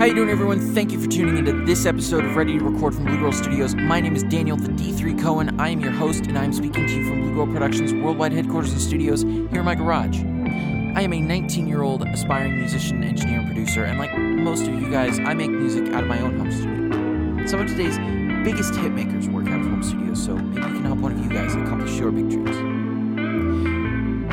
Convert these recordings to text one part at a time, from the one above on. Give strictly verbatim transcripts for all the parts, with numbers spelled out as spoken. How you doing, everyone? Thank you for tuning into this episode of Ready to Record from Blue Girl Studios. My name is Daniel, the D three Cohen. I am your host, and I am speaking to you from Blue Girl Productions' worldwide headquarters and studios here in my garage. I am a nineteen-year-old aspiring musician, engineer, and producer, and like most of you guys, I make music out of my own home studio. Some of today's biggest hitmakers work out of home studios, so maybe you can help one of you guys accomplish your big dreams.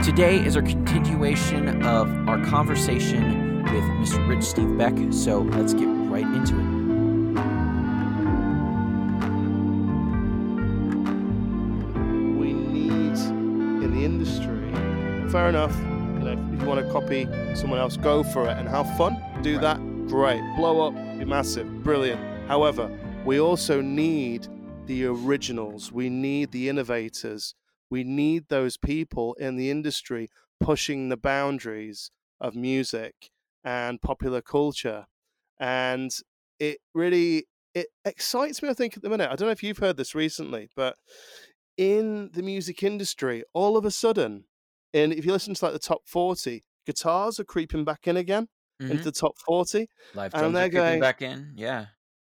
Today is our continuation of our conversation with Mister Rich Steve Beck, so let's get right into it. We need, in the industry, fair enough, you know, if you want to copy someone else, go for it and have fun. Do right. that, great. Blow up, be massive, brilliant. However, we also need the originals. We need the innovators. We need those people in the industry pushing the boundaries of music and popular culture. And it really, it excites me, I think, at the minute. I don't know if you've heard this recently, but in the music industry, all of a sudden, and if you listen to like the top forty, guitars are creeping back in again, mm-hmm. into the top forty. Live drums and they're are creeping going, back in, yeah.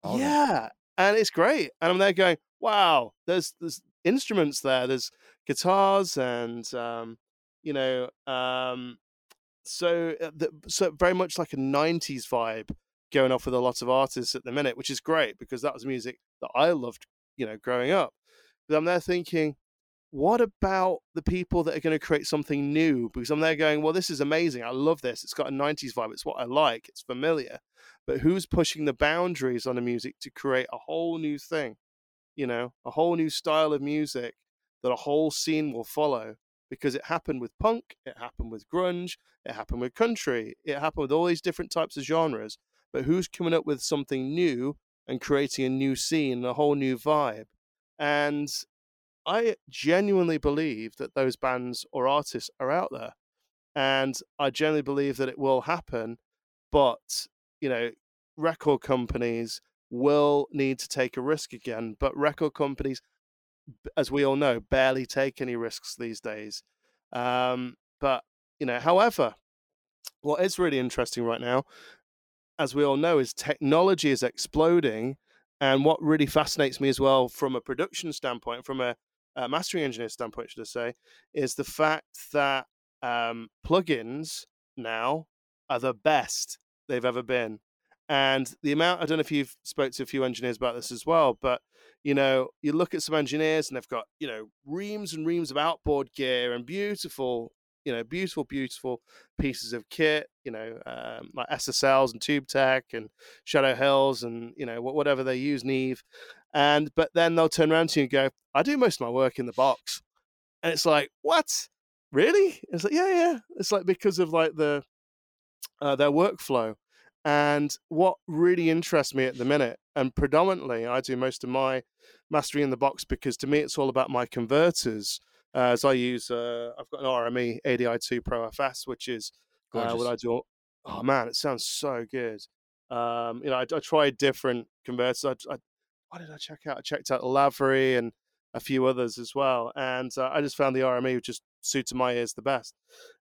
All yeah, and it's great. And I'm there going, wow, there's there's instruments there. There's guitars and, um, you know, um, So, so very much like a nineties vibe going off with a lot of artists at the minute, which is great because that was music that I loved, you know, growing up. But I'm there thinking, what about the people that are going to create something new? Because I'm there going, well, this is amazing. I love this. It's got a nineties vibe. It's what I like. It's familiar. But who's pushing the boundaries on the music to create a whole new thing, you know, a whole new style of music that a whole scene will follow? Because it happened with punk, it happened with grunge, it happened with country, it happened with all these different types of genres. But who's coming up with something new and creating a new scene, a whole new vibe? And I genuinely believe that those bands or artists are out there. And I genuinely believe that it will happen. But, you know, record companies will need to take a risk again. But record companies, as we all know, barely take any risks these days. Um, but, you know, however, what is really interesting right now, as we all know, is technology is exploding. And what really fascinates me as well from a production standpoint, from a, a mastering engineer standpoint, should I say, is the fact that um, plugins now are the best they've ever been. And the amount, I don't know if you've spoke to a few engineers about this as well, but, you know, you look at some engineers and they've got, you know, reams and reams of outboard gear and beautiful, you know, beautiful, beautiful pieces of kit, you know, um, like S S Ls and Tube Tech and Shadow Hills and, you know, whatever they use, Neve. And, but then they'll turn around to you and go, I do most of my work in the box. And it's like, what? Really? It's like, yeah, yeah. It's like because of like the, uh, their workflow. And what really interests me at the minute, and predominantly I do most of my mastering in the box because to me it's all about my converters. Uh, as I use, uh, I've got an R M E A D I two Pro F S, which is uh, what I do. Oh man, it sounds so good. Um, you know, I, I tried different converters. I, I, what did I check out? I checked out Lavery and a few others as well. And uh, I just found the R M E just suited my ears the best.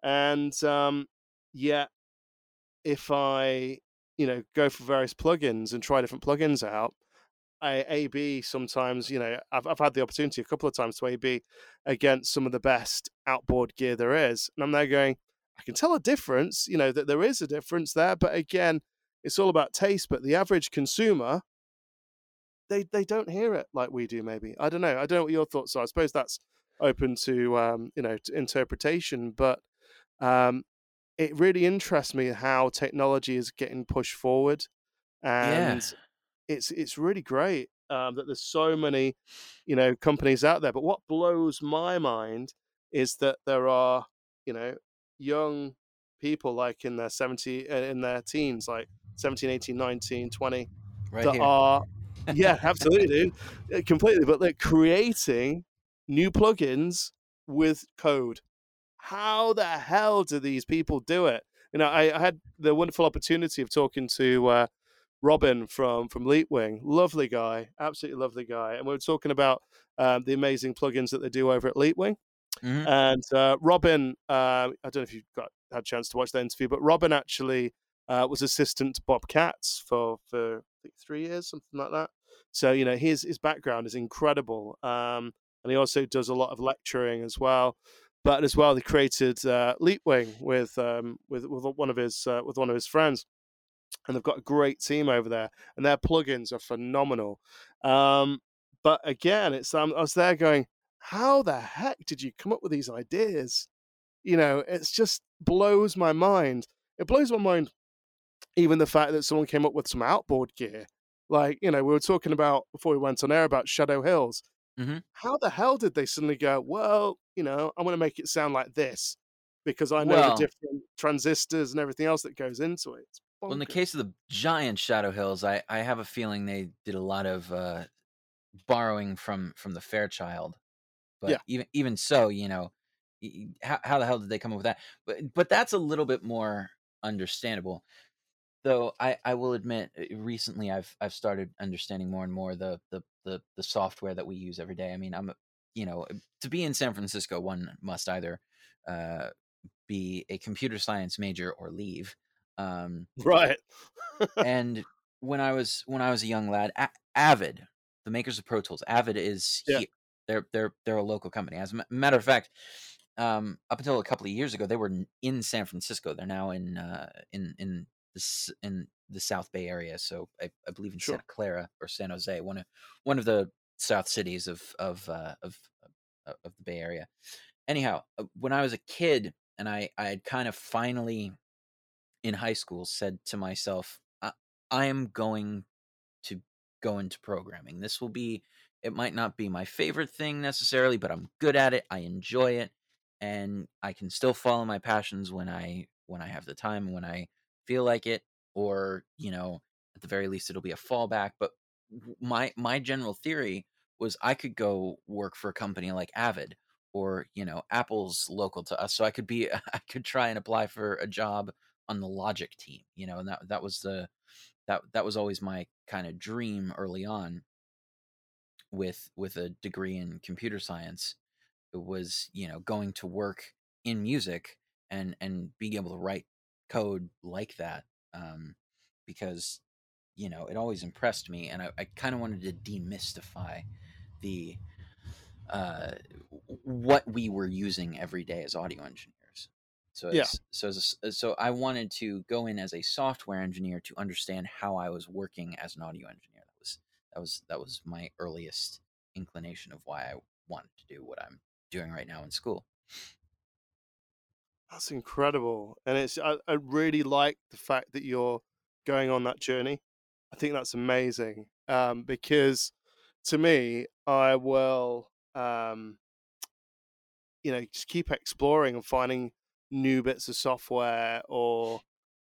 And um, yeah, if I... you know, go for various plugins and try different plugins out. I A B sometimes, you know, I've I've had the opportunity a couple of times to A B against some of the best outboard gear there is. And I'm there going, I can tell a difference, you know, that there is a difference there. But again, it's all about taste. But the average consumer, they they don't hear it like we do, maybe. I don't know. I don't know what your thoughts are. I suppose that's open to, um, you know, to interpretation. But um, it really interests me how technology is getting pushed forward. And yeah. It's it's really great um, that there's so many, you know, companies out there. But what blows my mind is that there are, you know, young people like in their seventy in their teens, like seventeen, eighteen, nineteen, twenty, right that here. Are, yeah, absolutely, dude, completely. But they're creating new plugins with code. How the hell do these people do it? You know, I, I had the wonderful opportunity of talking to Uh, Robin from from LeapWing, lovely guy, absolutely lovely guy, and we were talking about um, the amazing plugins that they do over at LeapWing. Mm-hmm. And uh, Robin, uh, I don't know if you got had a chance to watch the interview, but Robin actually uh, was assistant to Bob Katz for for I think three years, something like that. So you know his his background is incredible, um, and he also does a lot of lecturing as well. But as well, they created uh, LeapWing with um, with with one of his uh, with one of his friends. And they've got a great team over there, and their plugins are phenomenal. Um, but again, it's um, I was there going, "How the heck did you come up with these ideas?" You know, it's just blows my mind. It blows my mind, even the fact that someone came up with some outboard gear. Like, you know, we were talking about before we went on air about Shadow Hills. Mm-hmm. How the hell did they suddenly go? Well, you know, I'm going to make it sound like this because I know well. the different transistors and everything else that goes into it. Well, in the case of the giant Shadow Hills, I, I have a feeling they did a lot of uh, borrowing from, from the Fairchild. But yeah. even even so, you know, how how the hell did they come up with that? But but that's a little bit more understandable. Though I, I will admit, recently I've I've started understanding more and more the the, the the software that we use every day. I mean, I'm you know to be in San Francisco, one must either uh, be a computer science major or leave. Um, right. And when I was when I was a young lad, a- Avid, the makers of Pro Tools, Avid is yeah. here. They're they're they're a local company. As a matter of fact, um, up until a couple of years ago, they were in San Francisco. They're now in uh, in in the in the South Bay area. So I, I believe in sure. Santa Clara or San Jose, one of one of the South cities of of uh, of of the Bay Area. Anyhow, when I was a kid, and I I had kind of finally. in high school said to myself, I, I am going to go into programming. This will be, it might not be my favorite thing necessarily, but I'm good at it. I enjoy it. And I can still follow my passions when I, when I have the time, when I feel like it, or, you know, at the very least it'll be a fallback. But my, my general theory was I could go work for a company like Avid or, you know, Apple's local to us. So I could be, I could try and apply for a job on the Logic team, you know, and that, that was the, that, that was always my kind of dream early on with, with a degree in computer science. It was, you know, going to work in music and, and being able to write code like that. Um, because, you know, it always impressed me, and I, I kind of wanted to demystify the, uh, what we were using every day as audio engineers. So it's, yeah. so so I wanted to go in as a software engineer to understand how I was working as an audio engineer. That was that was that was my earliest inclination of why I wanted to do what I'm doing right now in school. That's incredible, and it's I, I really like the fact that you're going on that journey. I think that's amazing um, because to me, I will um, you know just keep exploring and finding new bits of software, or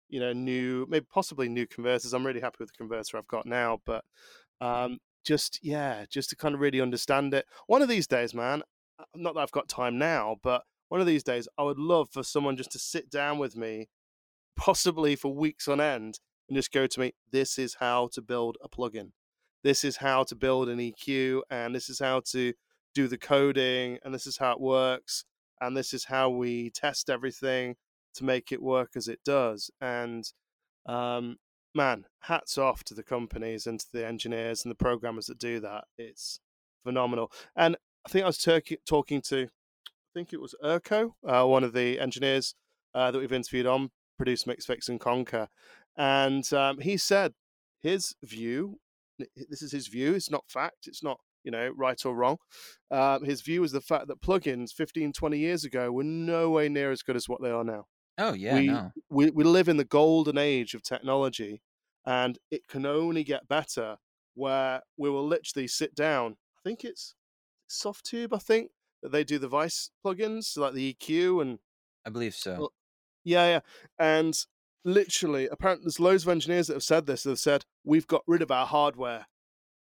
you know, new, maybe possibly new converters. I'm really happy with the converter I've got now, but um, just yeah, just to kind of really understand it. One of these days, man, not that I've got time now, but one of these days, I would love for someone just to sit down with me, possibly for weeks on end, and just go to me. This is how to build a plugin. This is how to build an E Q, and this is how to do the coding, and this is how it works. And this is how we test everything to make it work as it does. And, um, man, hats off to the companies and to the engineers and the programmers that do that. It's phenomenal. And I think I was turkey- talking to, I think it was Erko, uh, one of the engineers uh, that we've interviewed on Produce, Mix, Fix and Conquer. And um, he said his view, this is his view, it's not fact, it's not, you know, right or wrong. Uh, his view is the fact that plugins fifteen, twenty years ago were no way near as good as what they are now. Oh, yeah. We, no. we we live in the golden age of technology, and it can only get better, where we will literally sit down. I think it's SoftTube, I think, that they do the Vice plugins, like the E Q. And I believe so. Yeah, yeah. And literally, apparently, there's loads of engineers that have said this, that have said, we've got rid of our hardware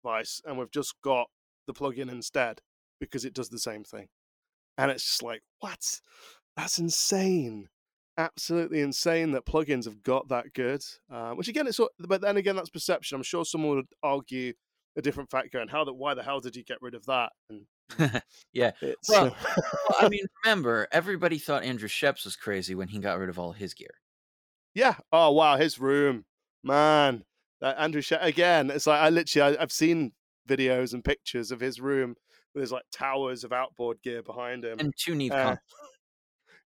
Vice, and we've just got the plugin instead, because it does the same thing. And it's just like, what? That's insane. Absolutely insane that plugins have got that good, uh, which again, it's all, but then again, that's perception. I'm sure someone would argue a different fact going, how that, why the hell did you get rid of that? And yeah, it's, well, well, I mean, remember, everybody thought Andrew Scheps was crazy when he got rid of all his gear. Yeah. Oh wow, his room, man. Uh, Andrew Scheps again. It's like I literally, I, I've seen videos and pictures of his room where there's like towers of outboard gear behind him and two Neve uh,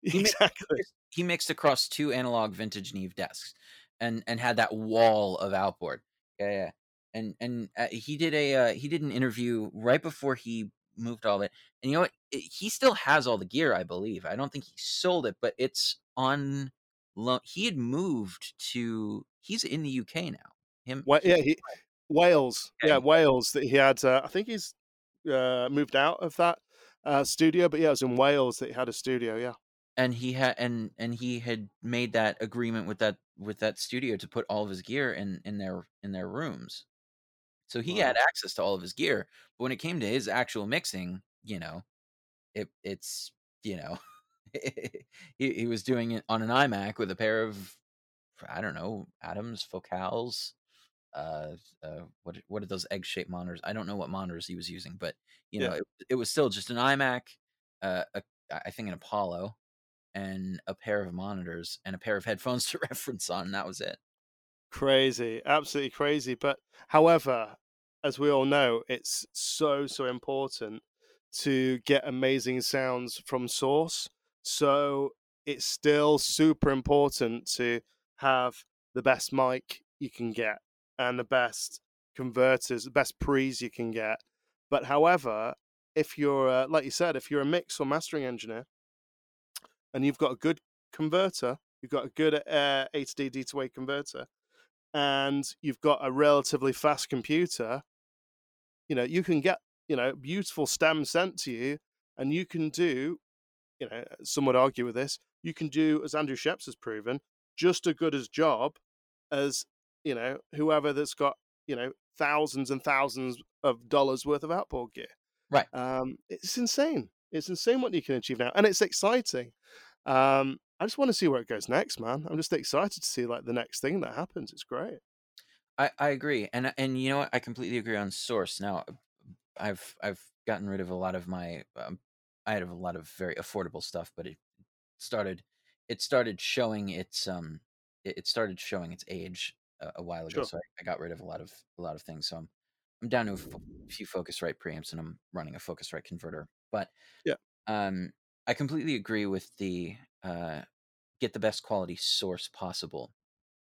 exactly. He mixed across two analog vintage Neve desks, and, and had that wall of outboard. Yeah, yeah. And and uh, he did a uh, he did an interview right before he moved all that. And you know what? It, he still has all the gear, I believe. I don't think he sold it, but it's on loan. He had moved to. He's in the U K now. Him. Well, yeah, he, Wales. Yeah, yeah, Wales. That he had. Uh, I think he's uh, moved out of that uh, studio, but yeah, it was in Wales that he had a studio. Yeah. And he had and, and he had made that agreement with that with that studio to put all of his gear in, in their in their rooms, so he wow. had access to all of his gear. But when it came to his actual mixing, you know, it it's you know, he he was doing it on an iMac with a pair of, I don't know, Adams Focals, uh, uh what what are those egg shaped monitors? I don't know what monitors he was using, but you yeah. know, it, it was still just an iMac, uh, a, I think an Apollo. And a pair of monitors and a pair of headphones to reference on, and that was it. Crazy, absolutely crazy. But however, as we all know, it's so, so important to get amazing sounds from source. So it's still super important to have the best mic you can get and the best converters, the best pre's you can get. But however, if you're, uh, like you said, if you're a mix or mastering engineer, and you've got a good converter, you've got a good uh, H D D to A converter, and you've got a relatively fast computer, you know, you can get, you know, beautiful stems sent to you, and you can do, you know, some would argue with this, you can do, as Andrew Scheps has proven, just as good a job as, you know, whoever that's got, you know, thousands and thousands of dollars worth of outboard gear. Right. Um, it's insane. It's insane what you can achieve now, and it's exciting. Um, I just want to see where it goes next, man. I'm just excited to see like the next thing that happens. It's great. I, I agree, and and you know what? I completely agree on source. Now, I've I've gotten rid of a lot of my um, I had a lot of very affordable stuff, but it started it started showing its um it, it started showing its age a, a while ago. Sure. So I, I got rid of a lot of a lot of things. So I'm I'm down to a f- few Focusrite preamps, and I'm running a Focusrite converter. But yeah, um, I completely agree with the uh, get the best quality source possible.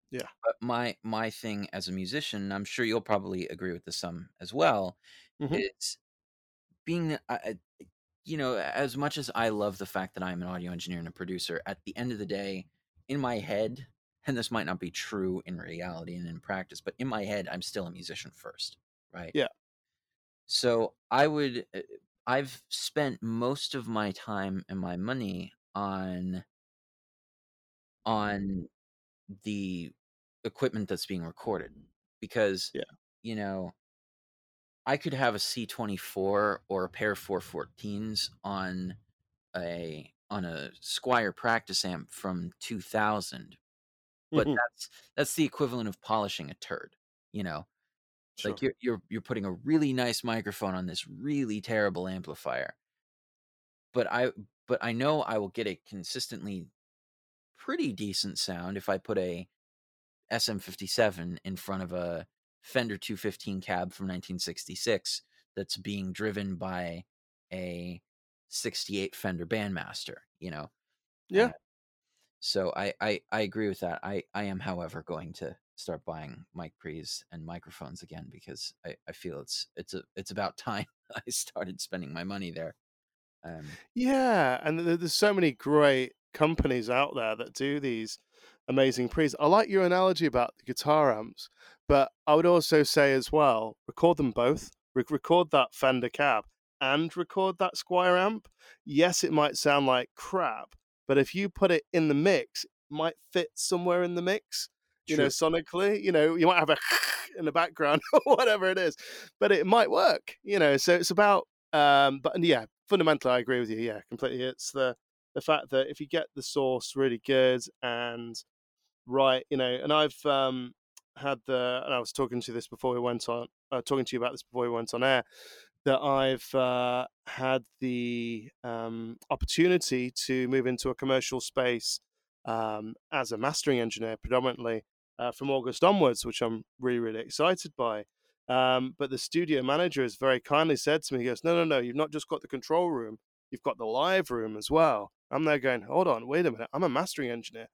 Yeah. But my my thing as a musician, I'm sure you'll probably agree with this some as well, mm-hmm. is being, uh, you know, as much as I love the fact that I'm an audio engineer and a producer, at the end of the day, in my head, and this might not be true in reality and in practice, but in my head, I'm still a musician first, right? Yeah. So I would... I've spent most of my time and my money on on the equipment that's being recorded, because yeah. you know, I could have a C twenty-four or a pair of four fourteens on a on a Squier practice amp from two thousand, but mm-hmm. that's that's the equivalent of polishing a turd, you know. Sure. Like you're you're you're putting a really nice microphone on this really terrible amplifier, but I but I know I will get a consistently pretty decent sound if I put a S M fifty-seven in front of a Fender two fifteen cab from nineteen sixty-six that's being driven by a sixty-eight Fender Bandmaster, you know? Yeah. Uh, so I, I, I agree with that. I, I am, however, going to start buying mic pre's and microphones again, because I, I feel it's, it's a, it's about time I started spending my money there. Um, yeah. And there's so many great companies out there that do these amazing pre's. I like your analogy about the guitar amps, but I would also say as well, record them both. Record that Fender cab and record that Squire amp. Yes, it might sound like crap, but if you put it in the mix, it might fit somewhere in the mix, you True. know, sonically. You know, you might have a in the background or whatever it is, but it might work, you know. So it's about, um, but yeah, fundamentally, I agree with you. Yeah, completely. It's the, the fact that if you get the source really good and right, you know, and I've um, had the, and I was talking to this before we went on, uh, talking to you about this before we went on air, that I've uh, had the um, opportunity to move into a commercial space um, as a mastering engineer predominantly uh, from August onwards, which I'm really, really excited by. Um, but the studio manager has very kindly said to me, he goes, no, no, no, you've not just got the control room, you've got the live room as well. I'm there going, hold on, wait a minute, I'm a mastering engineer.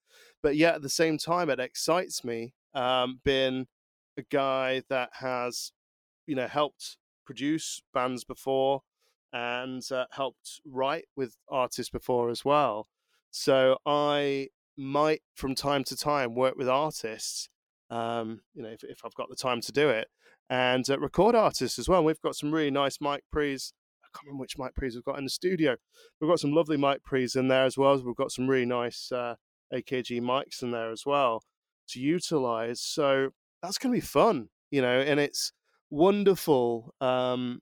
But yet at the same time, it excites me um, being a guy that has, you know, helped produce bands before and uh, helped write with artists before as well. So I might from time to time work with artists, um, you know, if, if I've got the time to do it, and uh, record artists as well. And we've got some really nice mic pre's. I can't remember which mic pre's we've got in the studio. We've got some lovely mic pre's in there as well. We've got some really nice uh, A K G mics in there as well to utilize. So that's going to be fun, you know, and it's wonderful. Um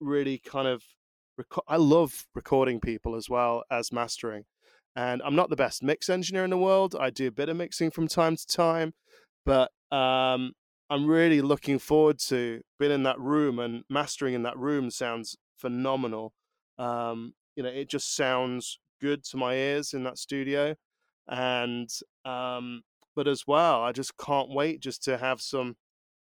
really kind of rec- I love recording people as well as mastering, and I'm not the best mix engineer in the world. I do a bit of mixing from time to time, but um I'm really looking forward to being in that room, and mastering in that room sounds phenomenal. Um you know, it just sounds good to my ears in that studio, and um but as well, I just can't wait just to have some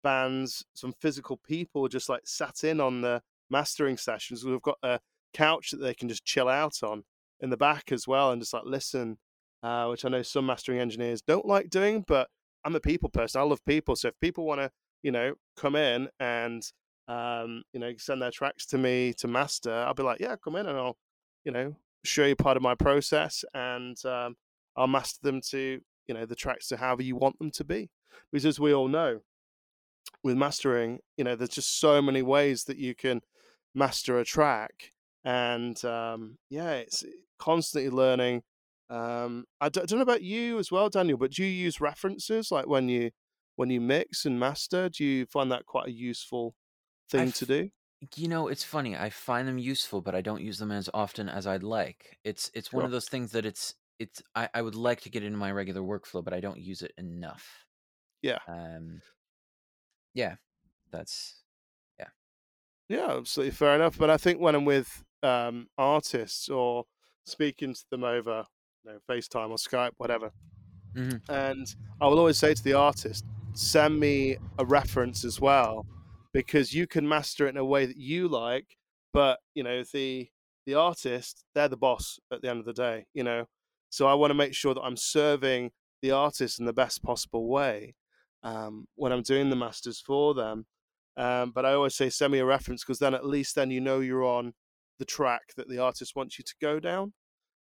bands, some physical people just like sat in on the mastering sessions. We've got a couch that they can just chill out on in the back as well and just like listen, uh which I know some mastering engineers don't like doing, but I'm a people person. I love people. So if people want to, you know, come in and um you know, send their tracks to me to master, I'll be like, yeah, come in and I'll, you know, show you part of my process, and um I'll master them to, you know, the tracks to however you want them to be, because as we all know with mastering, you know, there's just so many ways that you can master a track, and um yeah, it's constantly learning. um I don't, I don't know about you as well, Daniel, but do you use references like when you when you mix and master? Do you find that quite a useful thing f- to do? You know, it's funny, I find them useful, but I don't use them as often as I'd like. It's it's one sure. of those things that it's it's I, I would like to get into my regular workflow, but I don't use it enough. Yeah. um Yeah, that's, yeah. Yeah, absolutely fair enough. But I think when I'm with um, artists or speaking to them over, you know, FaceTime or Skype, whatever, mm-hmm. and I will always say to the artist, send me a reference as well, because you can master it in a way that you like, but, you know, the the artist, they're the boss at the end of the day, you know. So I want to make sure that I'm serving the artist in the best possible way. Um, when I'm doing the masters for them. Um, but I always say send me a reference, because then at least then you know you're on the track that the artist wants you to go down.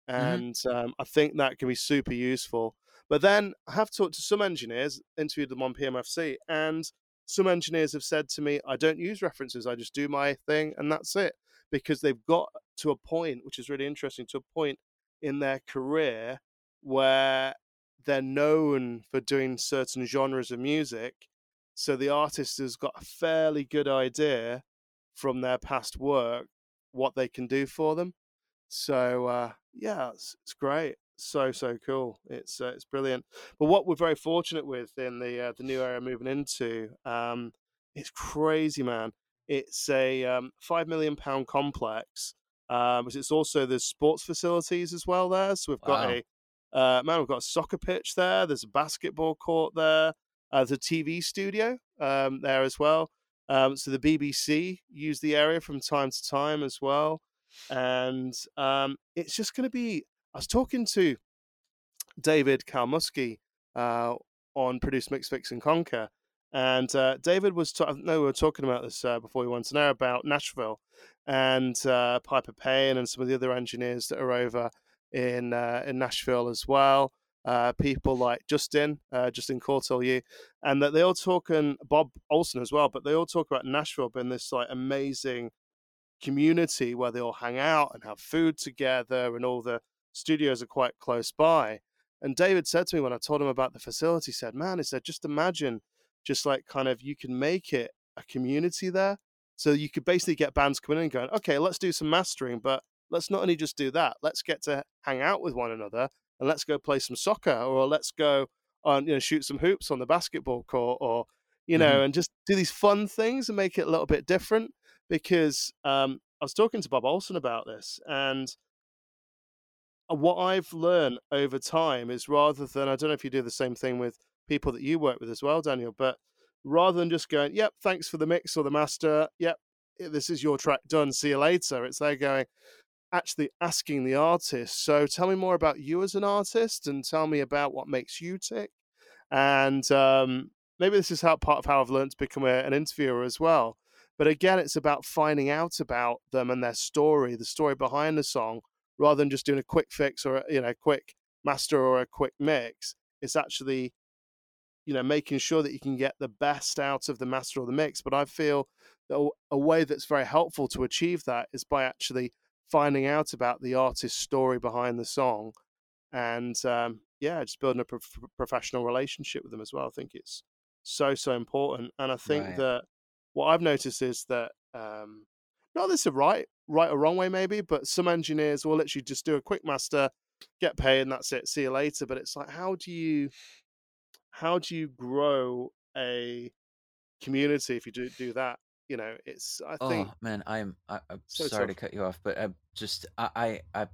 And mm-hmm. um, I think that can be super useful. But then I have talked to some engineers, interviewed them on P M F C, and some engineers have said to me, I don't use references, I just do my thing and that's it. Because they've got to a point, which is really interesting, to a point in their career where they're known for doing certain genres of music. So the artist has got a fairly good idea from their past work what they can do for them. So uh, yeah, it's, it's great. So, so cool. It's uh, it's brilliant. But what we're very fortunate with in the uh, the new area moving into, um, it's crazy, man. It's a um, five million pound complex, um, but it's also the sports facilities as well there. So we've got wow. a Uh, man, we've got a soccer pitch there. There's a basketball court there. Uh, there's a T V studio um, there as well. Um, so the B B C use the area from time to time as well. And um, it's just going to be, I was talking to David Kalmuski uh, on Produce Mix Fix and Conquer. And uh, David was, ta- I know we were talking about this uh, before we went on air about Nashville and uh, Piper Payne and some of the other engineers that are over in uh, in Nashville as well. Uh, people like Justin, uh, Justin Cortelier, and that they all talk, and Bob Olson as well, but they all talk about Nashville being this like amazing community where they all hang out and have food together and all the studios are quite close by. And David said to me when I told him about the facility, he said, man, he said, just imagine just like kind of you can make it a community there. So you could basically get bands coming in and going, okay, let's do some mastering, but let's not only just do that, let's get to hang out with one another and let's go play some soccer, or let's go on, you know, shoot some hoops on the basketball court, or, you know, mm-hmm. and just do these fun things and make it a little bit different. Because um, I was talking to Bob Olson about this, and what I've learned over time is rather than, I don't know if you do the same thing with people that you work with as well, Daniel, but rather than just going, yep, thanks for the mix or the master, yep, this is your track done, see you later. It's there going, actually asking the artist, so tell me more about you as an artist and tell me about what makes you tick. And um, maybe this is how part of how I've learned to become a, an interviewer as well. But again, it's about finding out about them and their story, the story behind the song, rather than just doing a quick fix or, you know, a quick master or a quick mix. It's actually, you know, making sure that you can get the best out of the master or the mix. But I feel that a way that's very helpful to achieve that is by actually finding out about the artist's story behind the song and, um, yeah, just building a pro- professional relationship with them as well. I think it's so, so important. And I think right. that what I've noticed is that, um, not this is right, right or wrong way maybe, but some engineers will literally just do a quick master, get paid, and that's it, see you later. But it's like, how do you, how do you grow a community if you do do that? You know, it's, I think, oh man, I'm, I, I'm so sorry tough. to cut you off, but I just, I, I, I,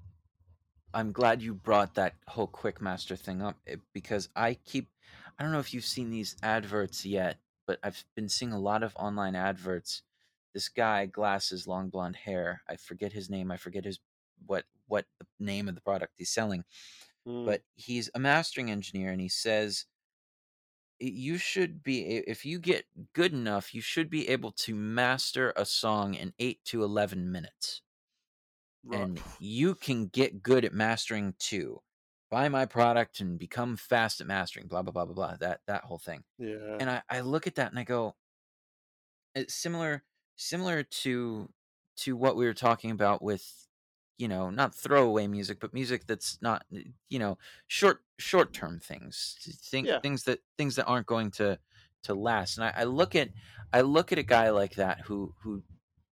I'm glad you brought that whole quick master thing up, because I keep, I don't know if you've seen these adverts yet, but I've been seeing a lot of online adverts. This guy, glasses, long blonde hair. I forget his name. I forget his, what, what the name of the product he's selling, mm. but he's a mastering engineer, and he says, you should be, if you get good enough, you should be able to master a song in eight to eleven minutes. Right. And you can get good at mastering too. Buy my product and become fast at mastering, blah, blah, blah, blah, blah, that, that whole thing. Yeah. And I, I look at that and I go, it's similar, similar to, to what we were talking about with, you know, not throwaway music, but music that's not, you know, short, short term things, think, yeah. things that, things that aren't going to, to last. And I, I look at, I look at a guy like that who, who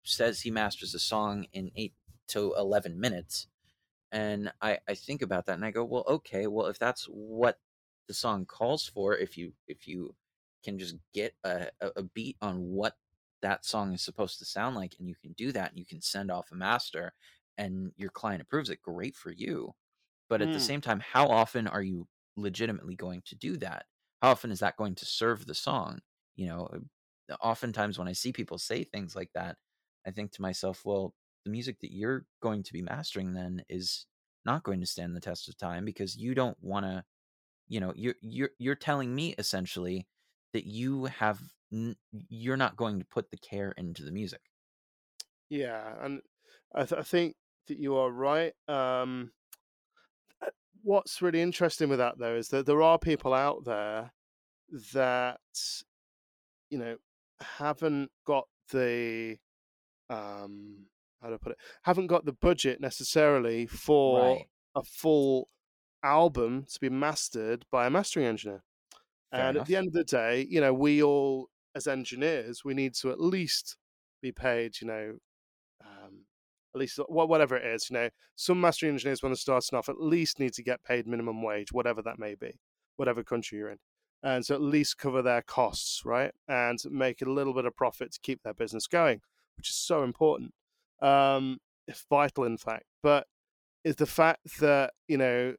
says he masters a song in eight to eleven minutes. And I, I think about that and I go, well, okay, well, if that's what the song calls for, if you, if you can just get a, a beat on what that song is supposed to sound like, and you can do that and you can send off a master, and your client approves it, great for you. But at mm. the same time, how often are you legitimately going to do that? How often is that going to serve the song? You know, oftentimes when I see people say things like that, I think to myself, well, the music that you're going to be mastering then is not going to stand the test of time, because you don't want to, you know, you're, you're, you're telling me essentially that you have, you're not going to put the care into the music. Yeah. And I, th- I think that you are right. Um, what's really interesting with that, though, is that there are people out there that, you know, haven't got the, um, how do I put it, haven't got the budget necessarily for right. a full album to be mastered by a mastering engineer. Fair and enough. At the end of the day, you know, we all, as engineers, we need to at least be paid, you know, um, at least whatever it is, you know, some mastering engineers when they're starting off at least need to get paid minimum wage, whatever that may be, whatever country you're in. And so at least cover their costs, right? And make a little bit of profit to keep their business going, which is so important. Um, it's vital, in fact. But it's the fact that, you know,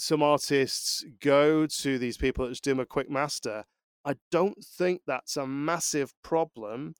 some artists go to these people that just do them a quick master. I don't think that's a massive problem,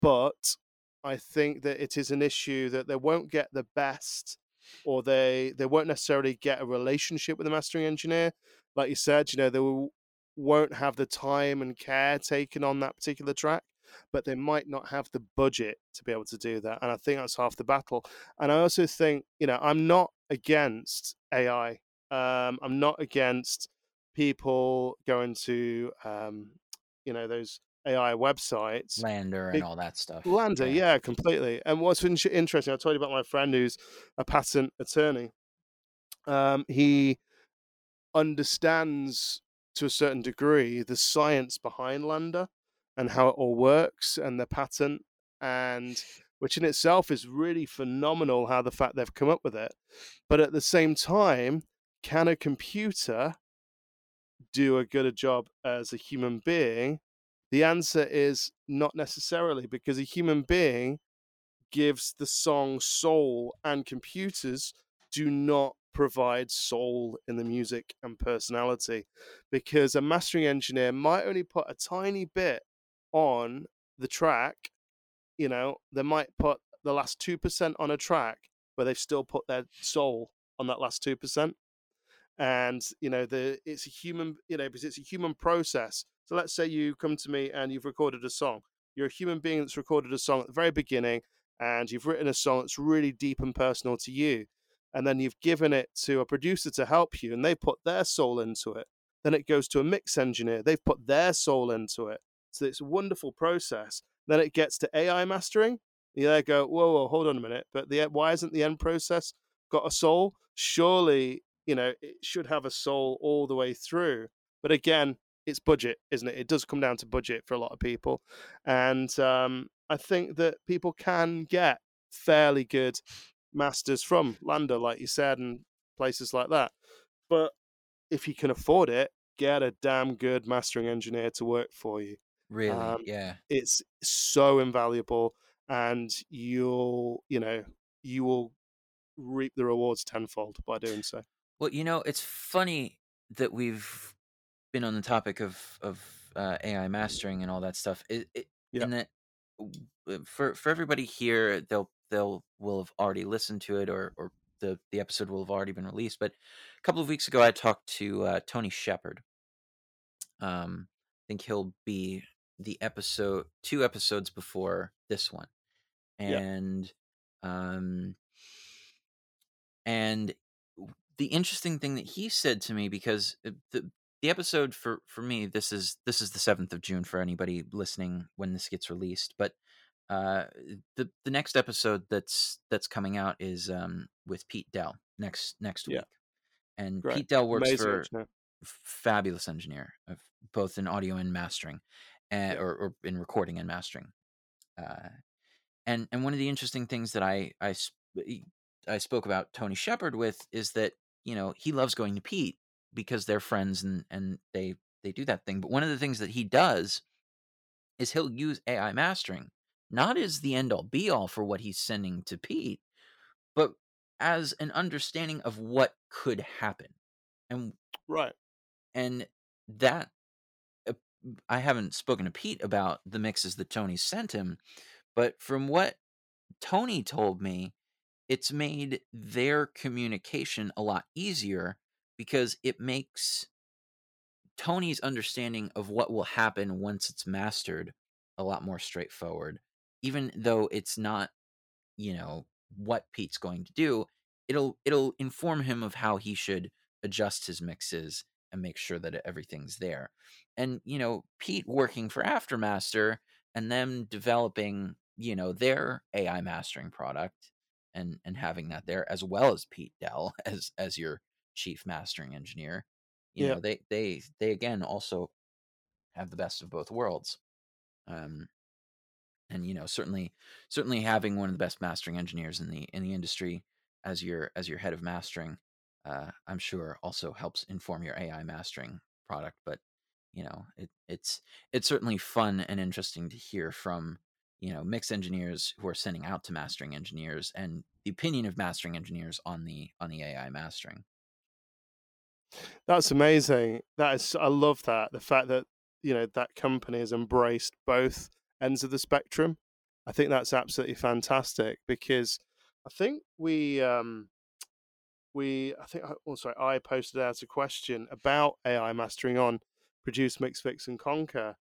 but I think that it is an issue that they won't get the best, or they, they won't necessarily get a relationship with a mastering engineer. Like you said, you know, they will, won't have the time and care taken on that particular track, but they might not have the budget to be able to do that. And I think that's half the battle. And I also think, you know, I'm not against A I. Um, I'm not against people going to, um, you know, those A I websites. LANDR and it, all that stuff. LANDR, yeah. yeah, completely. And what's interesting, I told you about my friend who's a patent attorney. Um, he understands to a certain degree the science behind LANDR and how it all works and the patent, and which in itself is really phenomenal how the fact they've come up with it. But at the same time, can a computer do a good a job as a human being? The answer is not necessarily, because a human being gives the song soul, and computers do not provide soul in the music and personality, because a mastering engineer might only put a tiny bit on the track. You know, they might put the last two percent on a track, but they've still put their soul on that last two percent. And, you know, the it's a human, you know, because it's a human process. So let's say you come to me and you've recorded a song. You're a human being that's recorded a song at the very beginning, and you've written a song that's really deep and personal to you. And then you've given it to a producer to help you, and they put their soul into it. Then it goes to a mix engineer. They've put their soul into it. So it's a wonderful process. Then it gets to A I mastering. You there go, whoa, whoa, hold on a minute. But the why isn't the end process got a soul? Surely, you know, it should have a soul all the way through. But again, it's budget, isn't it? It does come down to budget for a lot of people. And um, I think that people can get fairly good masters from LANDR, like you said, and places like that. But if you can afford it, get a damn good mastering engineer to work for you. Really? Um, yeah. It's so invaluable, and you'll, you know, you will reap the rewards tenfold by doing so. Well, you know, it's funny that we've been on the topic of, of uh, A I mastering and all that stuff. It, it, yeah. And that for, for everybody here, they'll, they'll will have already listened to it, or, or the, the episode will have already been released. But a couple of weeks ago, I talked to uh, Tony Shepherd. Um, I think he'll be the episode, two episodes before this one. And, yeah. um, and the interesting thing that he said to me, because the, the episode for, for me, this is, this is the seventh of June for anybody listening when this gets released. But Uh, the the next episode that's that's coming out is um with Pete Dell next next yeah. week, and Great. Pete Dell works Amazing for engineer. Fabulous engineer of both in audio and mastering, and, yeah. or, or in recording and mastering. Uh, and and one of the interesting things that I I I spoke about Tony Shepherd with is that, you know, he loves going to Pete because they're friends, and and they they do that thing. But one of the things that he does is he'll use A I mastering. Not as the end-all be-all for what he's sending to Pete, but as an understanding of what could happen. And right. And that, uh, I haven't spoken to Pete about the mixes that Tony sent him, but from what Tony told me, it's made their communication a lot easier, because it makes Tony's understanding of what will happen once it's mastered a lot more straightforward. Even though it's not, you know, what Pete's going to do, it'll it'll inform him of how he should adjust his mixes and make sure that everything's there. And, you know, Pete working for Aftermaster and them developing, you know, their A I mastering product and and having that there, as well as Pete Dell as as your chief mastering engineer. You yeah. know, they they they again also have the best of both worlds. Um And, you know, certainly, certainly having one of the best mastering engineers in the in the industry as your as your head of mastering, uh, I'm sure also helps inform your A I mastering product. But, you know, it, it's it's certainly fun and interesting to hear from, you know, mix engineers who are sending out to mastering engineers and the opinion of mastering engineers on the on the A I mastering. That's amazing. That is, I love that. The fact that, you know, that company has embraced both ends of the spectrum. I think that's absolutely fantastic, because I think we, um, we, I think, oh, sorry, I posted out a question about A I mastering on Produce, Mix, Fix and Conquer.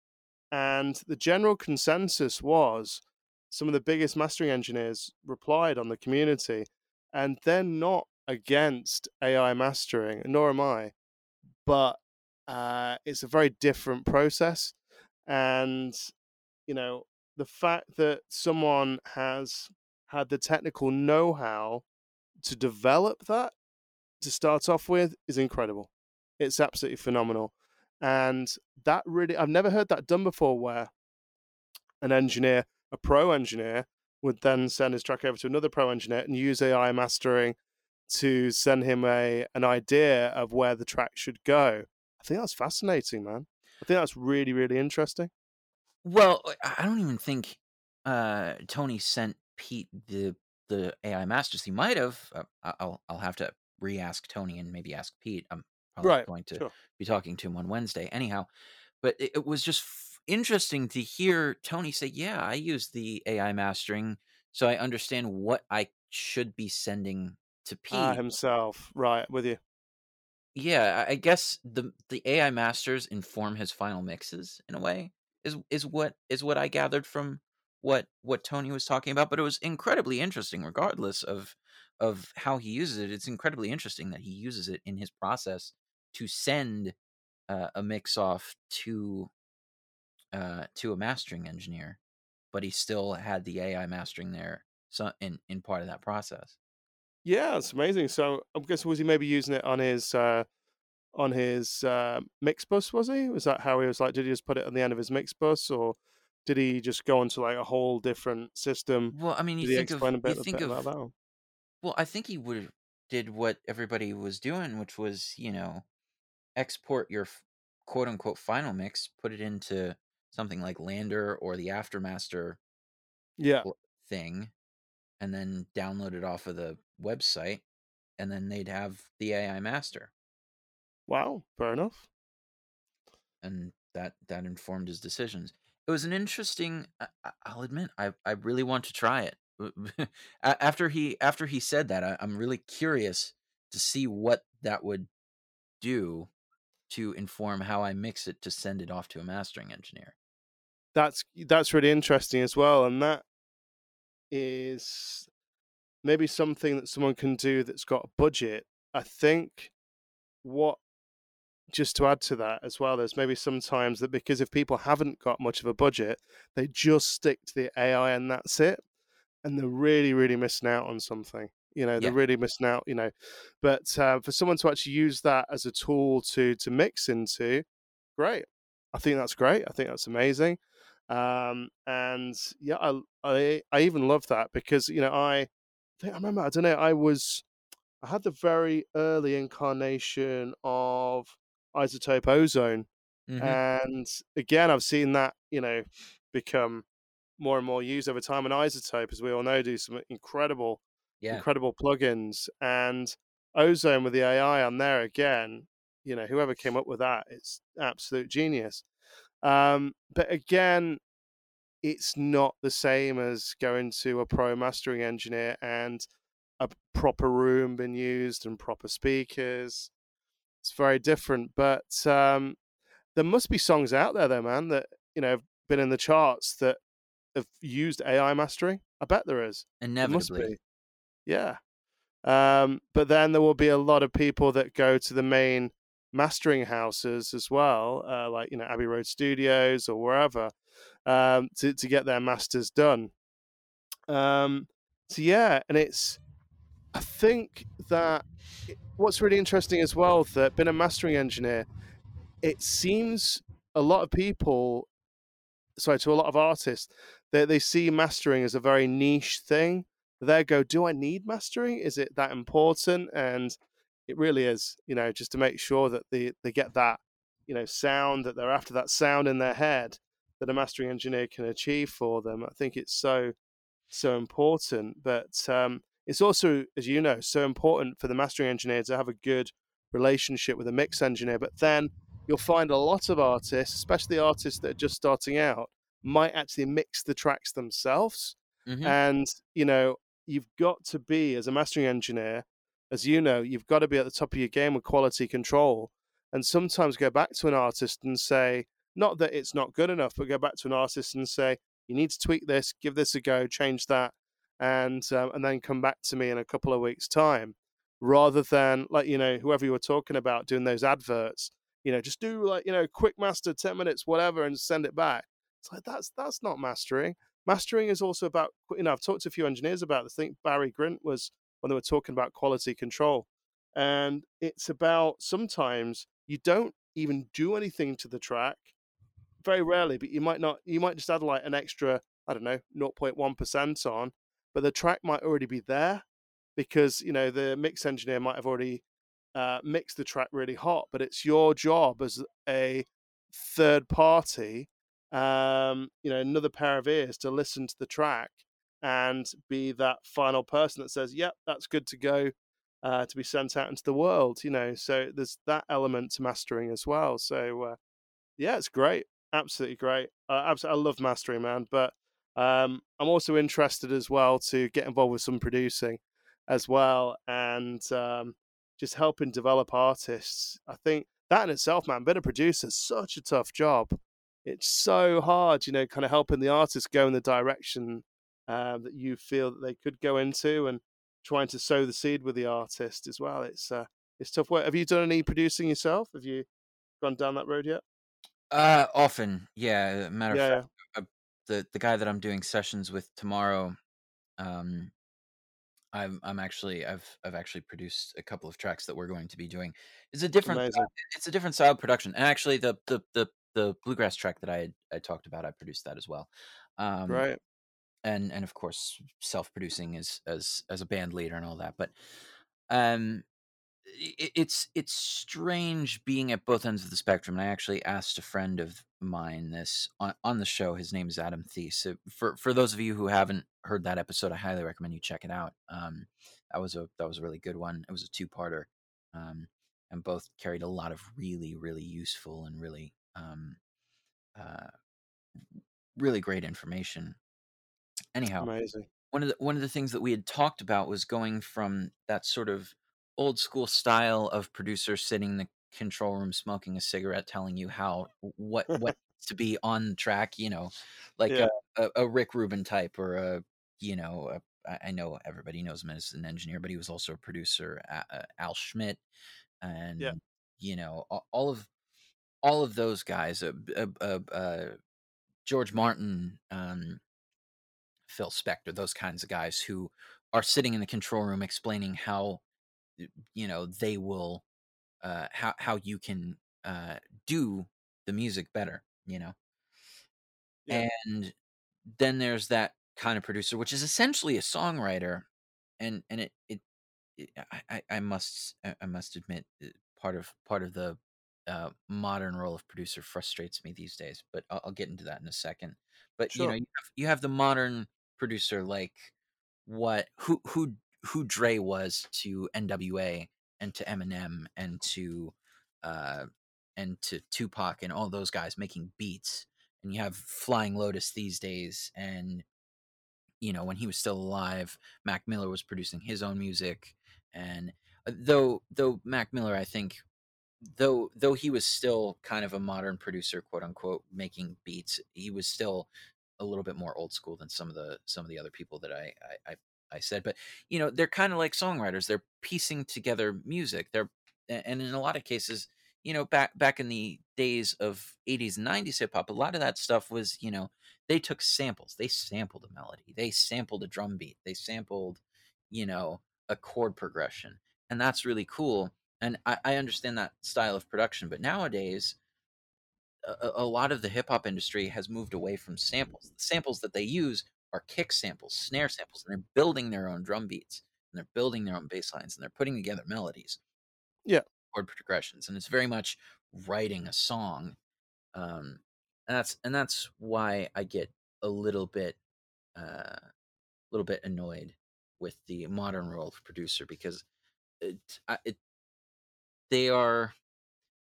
And the general consensus was some of the biggest mastering engineers replied on the community, and they're not against A I mastering, nor am I, but uh, it's a very different process. And, you know, the fact that someone has had the technical know-how to develop that to start off with is incredible. It's absolutely phenomenal. And that really, I've never heard that done before, where an engineer, a pro engineer, would then send his track over to another pro engineer and use A I mastering to send him a an idea of where the track should go. I think that's fascinating, man. I think that's really, really interesting. Well, I don't even think uh, Tony sent Pete the the A I masters. He might have. Uh, I'll I'll have to re-ask Tony and maybe ask Pete. I'm probably right, going to sure. be talking to him on Wednesday, anyhow. But it, it was just f- interesting to hear Tony say, "Yeah, I use the A I mastering, so I understand what I should be sending to Pete uh, himself." Right, with you. Yeah, I guess the the A I masters inform his final mixes in a way. Is is what is what I gathered from what what Tony was talking about, but it was incredibly interesting, regardless of of how he uses it. It's incredibly interesting that he uses it in his process to send uh, a mix off to uh, to a mastering engineer, but he still had the A I mastering there, so in, in part of that process. Yeah, it's amazing. So I guess was he maybe using it on his? Uh... on his uh, mix bus, was he? Was that how he was like, did he just put it on the end of his mix bus, or did he just go into like a whole different system? Well, I mean, you did think of, a bit, you think a bit of, about that? Well, I think he would did what everybody was doing, which was, you know, export your quote unquote final mix, put it into something like LANDR or the Aftermaster yeah. thing, and then download it off of the website, and then they'd have the A I master. Wow, fair enough. And that that informed his decisions. It was an interesting. I, I'll admit, I I really want to try it. after he after he said that, I, I'm really curious to see what that would do to inform how I mix it to send it off to a mastering engineer. That's that's really interesting as well, and that is maybe something that someone can do that's got a budget. I think what. Just to add to that as well, there's maybe sometimes that because if people haven't got much of a budget, they just stick to the A I and that's it. And they're really, really missing out on something, you know, they're yeah. really missing out, you know, but uh, for someone to actually use that as a tool to, to mix into, great. I think that's great. I think that's amazing. Um, and yeah, I, I, I even love that because, you know, I think I remember, I don't know, I was, I had the very early incarnation of Isotope Ozone. Mm-hmm. And again, I've seen that, you know, become more and more used over time. And Isotope, as we all know, do some incredible, yeah. incredible plugins. And Ozone with the A I on there again, you know, whoever came up with that, it's absolute genius. Um, but again, it's not the same as going to a pro mastering engineer and a proper room been used and proper speakers. It's very different, but um, there must be songs out there though, man, that, you know, have been in the charts that have used A I mastering. I bet there is. Inevitably. There must be. Yeah. Um, but then there will be a lot of people that go to the main mastering houses as well, uh, like, you know, Abbey Road Studios or wherever, um, to, to get their masters done. Um, so yeah, and it's, I think that what's really interesting as well, that being a mastering engineer, it seems a lot of people, sorry, to a lot of artists, they, they see mastering as a very niche thing. They go, do I need mastering? Is it that important? And it really is, you know, just to make sure that they, they get that, you know, sound, that they're after that sound in their head that a mastering engineer can achieve for them. I think it's so, so important. But, um, it's also, as you know, so important for the mastering engineer to have a good relationship with a mix engineer. But then you'll find a lot of artists, especially artists that are just starting out, might actually mix the tracks themselves. Mm-hmm. And, you know, you've got to be, as a mastering engineer, as you know, you've got to be at the top of your game with quality control, and sometimes go back to an artist and say, not that it's not good enough, but go back to an artist and say, you need to tweak this, give this a go, change that, and um, and then come back to me in a couple of weeks' time, rather than, like, you know, whoever you were talking about doing those adverts, you know, just do, like, you know, quick master, ten minutes, whatever, and send it back. It's like, that's that's not mastering. Mastering is also about, you know, I've talked to a few engineers about this. I think Barry Grint was, when they were talking about quality control. And it's about, sometimes you don't even do anything to the track, very rarely, but you might not, you might just add like an extra, I don't know, zero point one percent on, but the track might already be there because, you know, the mix engineer might have already uh, mixed the track really hot, but it's your job as a third party, um, you know, another pair of ears to listen to the track and be that final person that says, yep, that's good to go, uh, to be sent out into the world, you know. So there's that element to mastering as well. So, uh, yeah, it's great. Absolutely great. Uh, absolutely, I love mastering, man. But um, I'm also interested as well to get involved with some producing as well, and um, just helping develop artists. I think that in itself, man, being a producer is such a tough job. It's so hard, you know, kind of helping the artist go in the direction Uh, that you feel that they could go into, and trying to sow the seed with the artist as well. It's uh, it's tough work. Have you done any producing yourself? Have you gone down that road yet? Uh, often, yeah. Matter yeah, of fact, yeah. I, the the guy that I'm doing sessions with tomorrow, um, I'm I'm actually I've I've actually produced a couple of tracks that we're going to be doing. It's a different Amazing. it's a different style of production, and actually the the the the bluegrass track that I I talked about, I produced that as well. Um, right. And and of course, self-producing as as as a band leader and all that. But um, it, it's it's strange being at both ends of the spectrum. And I actually asked a friend of mine this on, on the show. His name is Adam Thies. So for for those of you who haven't heard that episode, I highly recommend you check it out. Um, that was a that was a really good one. It was a two-parter, um, and both carried a lot of really really useful and really um, uh, really great information. Anyhow, Amazing. one of the one of the things that we had talked about was going from that sort of old school style of producer sitting in the control room smoking a cigarette, telling you how what what to be on track, you know, like yeah. a, a Rick Rubin type, or a you know, a, I know everybody knows him as an engineer, but he was also a producer, uh, Al Schmidt, and yeah. you know, all of all of those guys, uh, uh, uh, George Martin. Um, Phil Spector, those kinds of guys who are sitting in the control room explaining how, you know, they will, uh, how how you can uh, do the music better, you know. Yeah. And then there's that kind of producer, which is essentially a songwriter, and and it it, it I, I must I must admit part of part of the uh, modern role of producer frustrates me these days, but I'll, I'll get into that in a second. But sure. you know, you have, you have the modern producer, like what who who who Dre was to N W A and to Eminem and to uh and to Tupac and all those guys making beats, and you have Flying Lotus these days, and you know, when he was still alive, Mac Miller was producing his own music, and though though Mac Miller, I think though though he was still kind of a modern producer, quote unquote, making beats, he was still a little bit more old school than some of the some of the other people that I I, I said. But you know, they're kind of like songwriters. They're piecing together music. They're and in a lot of cases, you know, back back in the days of eighties and nineties hip hop, a lot of that stuff was, you know, they took samples. They sampled a melody. They sampled a drum beat. They sampled, you know, a chord progression. And that's really cool. And I, I understand that style of production, but nowadays, a, a lot of the hip hop industry has moved away from samples. The samples that they use are kick samples, snare samples, and they're building their own drum beats, and they're building their own bass lines, and they're putting together melodies, yeah, chord progressions, and it's very much writing a song. Um, and that's and that's why I get a little bit, a uh, little bit annoyed with the modern role of producer, because it, it they are,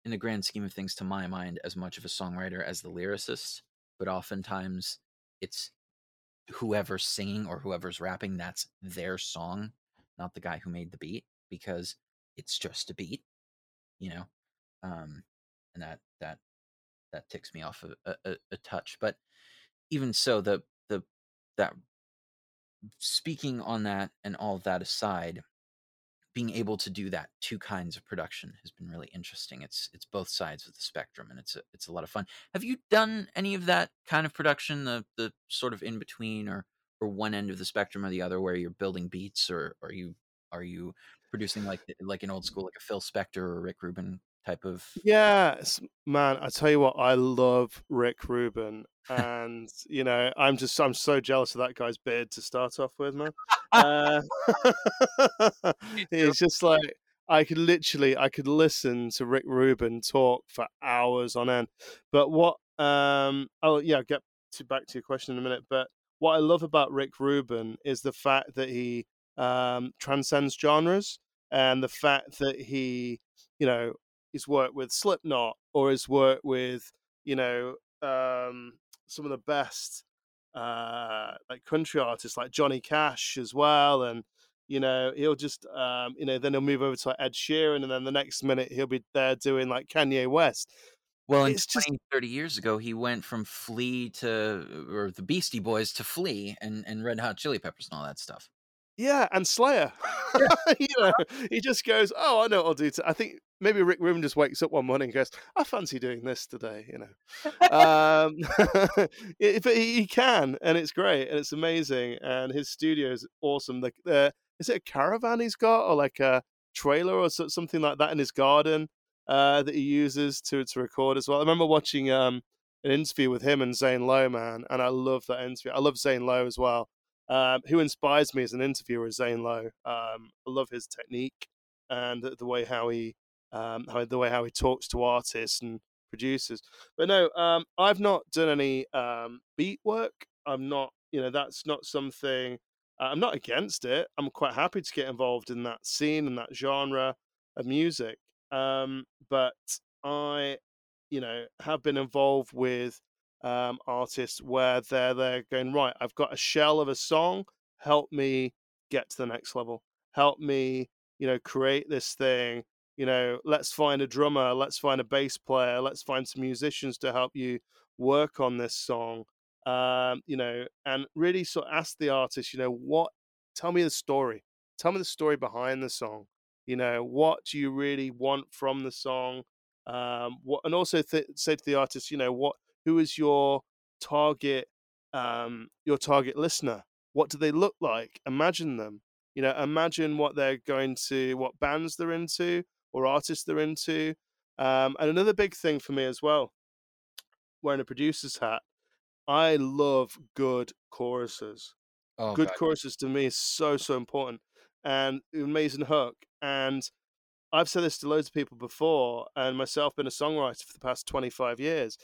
in the grand scheme of things, to my mind, as much of a songwriter as the lyricist, but oftentimes it's whoever's singing or whoever's rapping, that's their song, not the guy who made the beat, because it's just a beat, you know? Um, and that, that, that ticks me off a, a, a touch, but even so, the, the, that speaking on that and all of that aside, being able to do that two kinds of production has been really interesting. It's, it's both sides of the spectrum, and it's a, it's a lot of fun. Have you done any of that kind of production, the, the sort of in between, or, or one end of the spectrum or the other, where you're building beats, or, or you, are you producing like, like an old school, like a Phil Spector or Rick Rubin type of? Yes, man, I tell you what, I love Rick Rubin. And you know, I'm just I'm so jealous of that guy's beard to start off with, man. Uh, it's just like I could literally I could listen to Rick Rubin talk for hours on end. But what um oh yeah, I'll get to, back to your question in a minute. But what I love about Rick Rubin is the fact that he um transcends genres, and the fact that he, you know, his work with Slipknot, or his work with, you know, um some of the best uh like country artists like Johnny Cash as well, and you know, he'll just um you know, then he'll move over to like Ed Sheeran, and then the next minute he'll be there doing like Kanye West. Well, it's just thirty years ago he went from Flea to, or the Beastie Boys to Flea and and Red Hot Chili Peppers and all that stuff. Yeah, and Slayer. Yeah. You know, he just goes, oh, I know what I'll do. To-. I think maybe Rick Rubin just wakes up one morning and goes, I fancy doing this today, you know. um, it, but he can, and it's great, and it's amazing, and his studio is awesome. Like, uh, is it a caravan he's got, or like a trailer or so, something like that in his garden uh, that he uses to, to record as well? I remember watching um, an interview with him and Zane Lowe, man, and I love that interview. I love Zane Lowe as well. Um, who inspires me as an interviewer is Zane Lowe. Um, I love his technique and the, the way how he, um, how, the way how he talks to artists and producers. But no, um, I've not done any um, beat work. I'm not, you know, that's not something. Uh, I'm not against it. I'm quite happy to get involved in that scene and that genre of music. Um, but I, you know, have been involved with. Um, artists where they're they're going, right, I've got a shell of a song, help me get to the next level, help me, you know, create this thing, you know, let's find a drummer, let's find a bass player, let's find some musicians to help you work on this song, um, you know, and really sort of ask the artist, you know, what, tell me the story, tell me the story behind the song, you know, what do you really want from the song, um, what, and also th- say to the artist, you know, what, who is your target, um, your target listener? What do they look like? Imagine them. You know, imagine what they're going to, what bands they're into or artists they're into. Um, and another big thing for me as well, wearing a producer's hat, I love good choruses. Oh, good God. Choruses to me is so, so important. And an amazing hook. And I've said this to loads of people before, and myself been a songwriter for the past twenty-five years,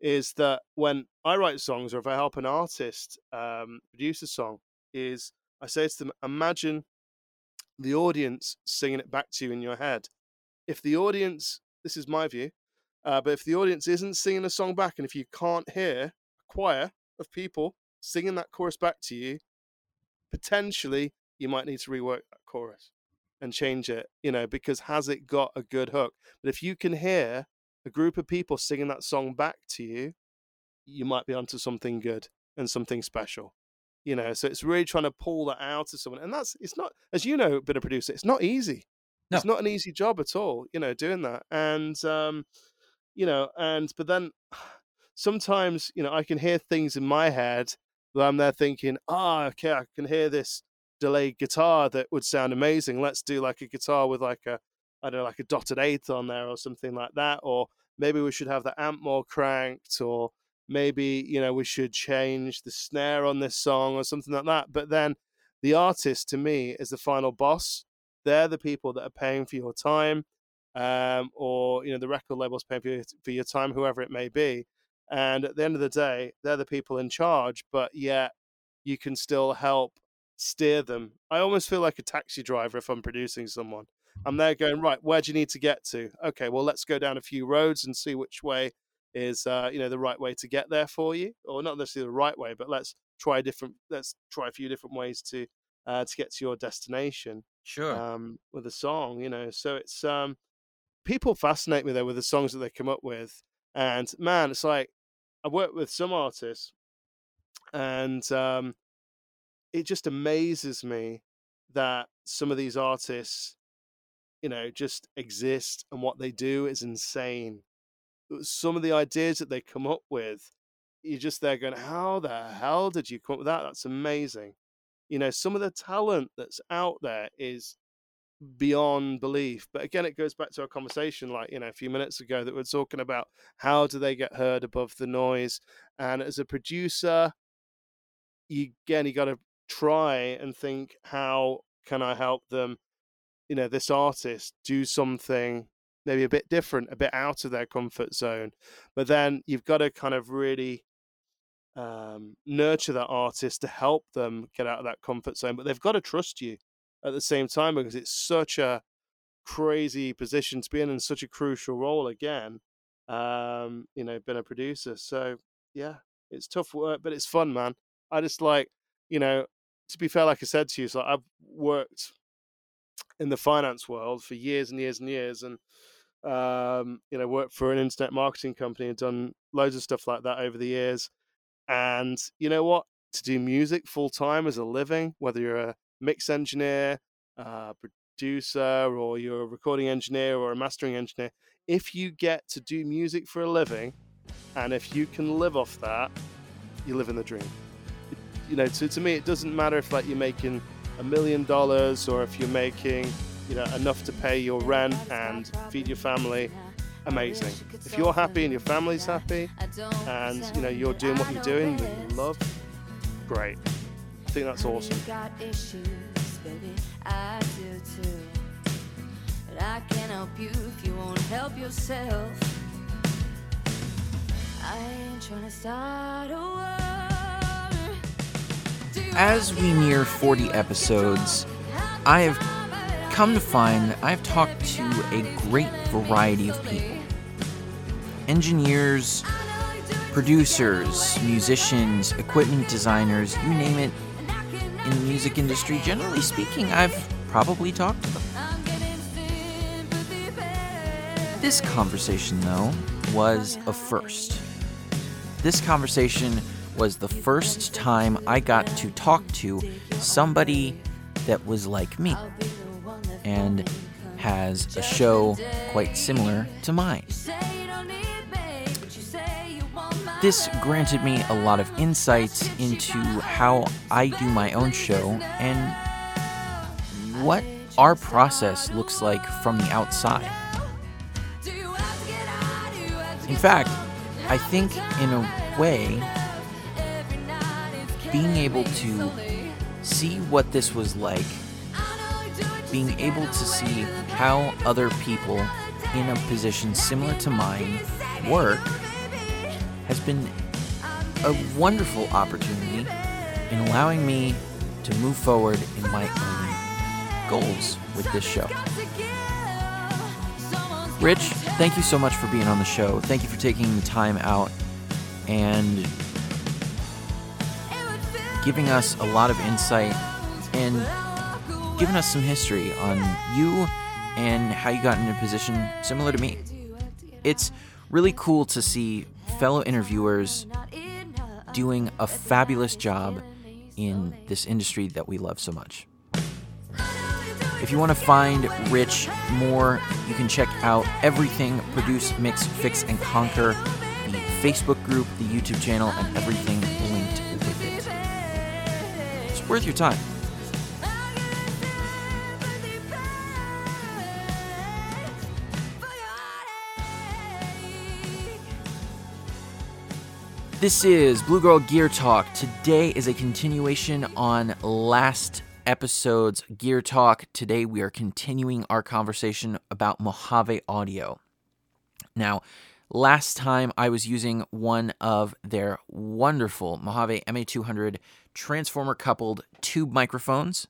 is that when I write songs, or if I help an artist um, produce a song, is I say to them, imagine the audience singing it back to you in your head. If the audience, this is my view, uh, but if the audience isn't singing a song back, and if you can't hear a choir of people singing that chorus back to you, potentially you might need to rework that chorus. And change it, you know, because has it got a good hook? But if you can hear a group of people singing that song back to you, you might be onto something good and something special, you know. So it's really trying to pull that out of someone, and that's it's not, as you know, being a producer, it's not easy. No. It's not an easy job at all, you know, doing that. And um, you know, and but then sometimes, you know, I can hear things in my head that I'm there thinking, ah, oh, okay, I can hear this. Delayed guitar that would sound amazing. Let's do like a guitar with like a, I don't know, like a dotted eighth on there or something like that. Or maybe we should have the amp more cranked, or maybe, you know, we should change the snare on this song or something like that. But then the artist to me is the final boss. They're the people that are paying for your time, um, or, you know, the record label's paying for your, for your time, whoever it may be. And at the end of the day, they're the people in charge, but yet you can still help steer them. I almost feel like a taxi driver if I'm producing someone. I'm there going, right, where do you need to get to? Okay, well, let's go down a few roads and see which way is, uh, you know, the right way to get there for you, or not necessarily the right way, but let's try a different, let's try a few different ways to, uh, to get to your destination. Sure. Um, with a song, you know, so it's, um, people fascinate me though with the songs that they come up with, and man, it's like, I've worked with some artists, and um, it just amazes me that some of these artists, you know, just exist, and what they do is insane. Some of the ideas that they come up with, you're just there going, how the hell did you come up with that? That's amazing. You know, some of the talent that's out there is beyond belief. But again, it goes back to our conversation, like, you know, a few minutes ago that we're talking about how do they get heard above the noise. And as a producer, you again, you got to try and think, how can I help them, you know, this artist do something maybe a bit different, a bit out of their comfort zone. But then you've got to kind of really um, nurture that artist to help them get out of that comfort zone. But they've got to trust you at the same time, because it's such a crazy position to be in and such a crucial role again, um, you know, being a producer. So, yeah, it's tough work, but it's fun, man. I just like, you know, to be fair, like I said to you, so I've worked in the finance world for years and years and years, and um, you know, worked for an internet marketing company and done loads of stuff like that over the years. And you know what? To do music full time as a living, whether you're a mix engineer, uh, producer, or you're a recording engineer or a mastering engineer, if you get to do music for a living, and if you can live off that, you're living the dream. You know, to, to me, it doesn't matter if like you're making a million dollars or if you're making, you know, enough to pay your rent and feed your family. Amazing. If you're happy and your family's happy and, you know, you're doing what you're doing with love, great. I think that's awesome. Got issues, baby, I do too. But I can't help you if you won't help yourself. I ain't trying to start a war. As we near forty episodes, I have come to find that I've talked to a great variety of people. Engineers, producers, musicians, equipment designers, you name it, in the music industry, generally speaking, I've probably talked to them. This conversation, though, was a first. This conversation was the first time I got to talk to somebody that was like me and has a show quite similar to mine. This granted me a lot of insights into how I do my own show and what our process looks like from the outside. In fact, I think in a way, being able to see what this was like, being able to see how other people in a position similar to mine work has been a wonderful opportunity in allowing me to move forward in my own goals with this show. Rich, thank you so much for being on the show. Thank you for taking the time out and giving us a lot of insight and giving us some history on you and how you got in a position similar to me. It's really cool to see fellow interviewers doing a fabulous job in this industry that we love so much. If you want to find Rich more, you can check out everything Produce, Mix, Fix, and Conquer, the Facebook group, the YouTube channel, and everything linked with it. Worth your time. This is Blue Girl Gear Talk. Today is a continuation on last episode's Gear Talk. Today we are continuing our conversation about Mojave Audio. Now, last time I was using one of their wonderful Mojave M A two hundred transformer-coupled tube microphones.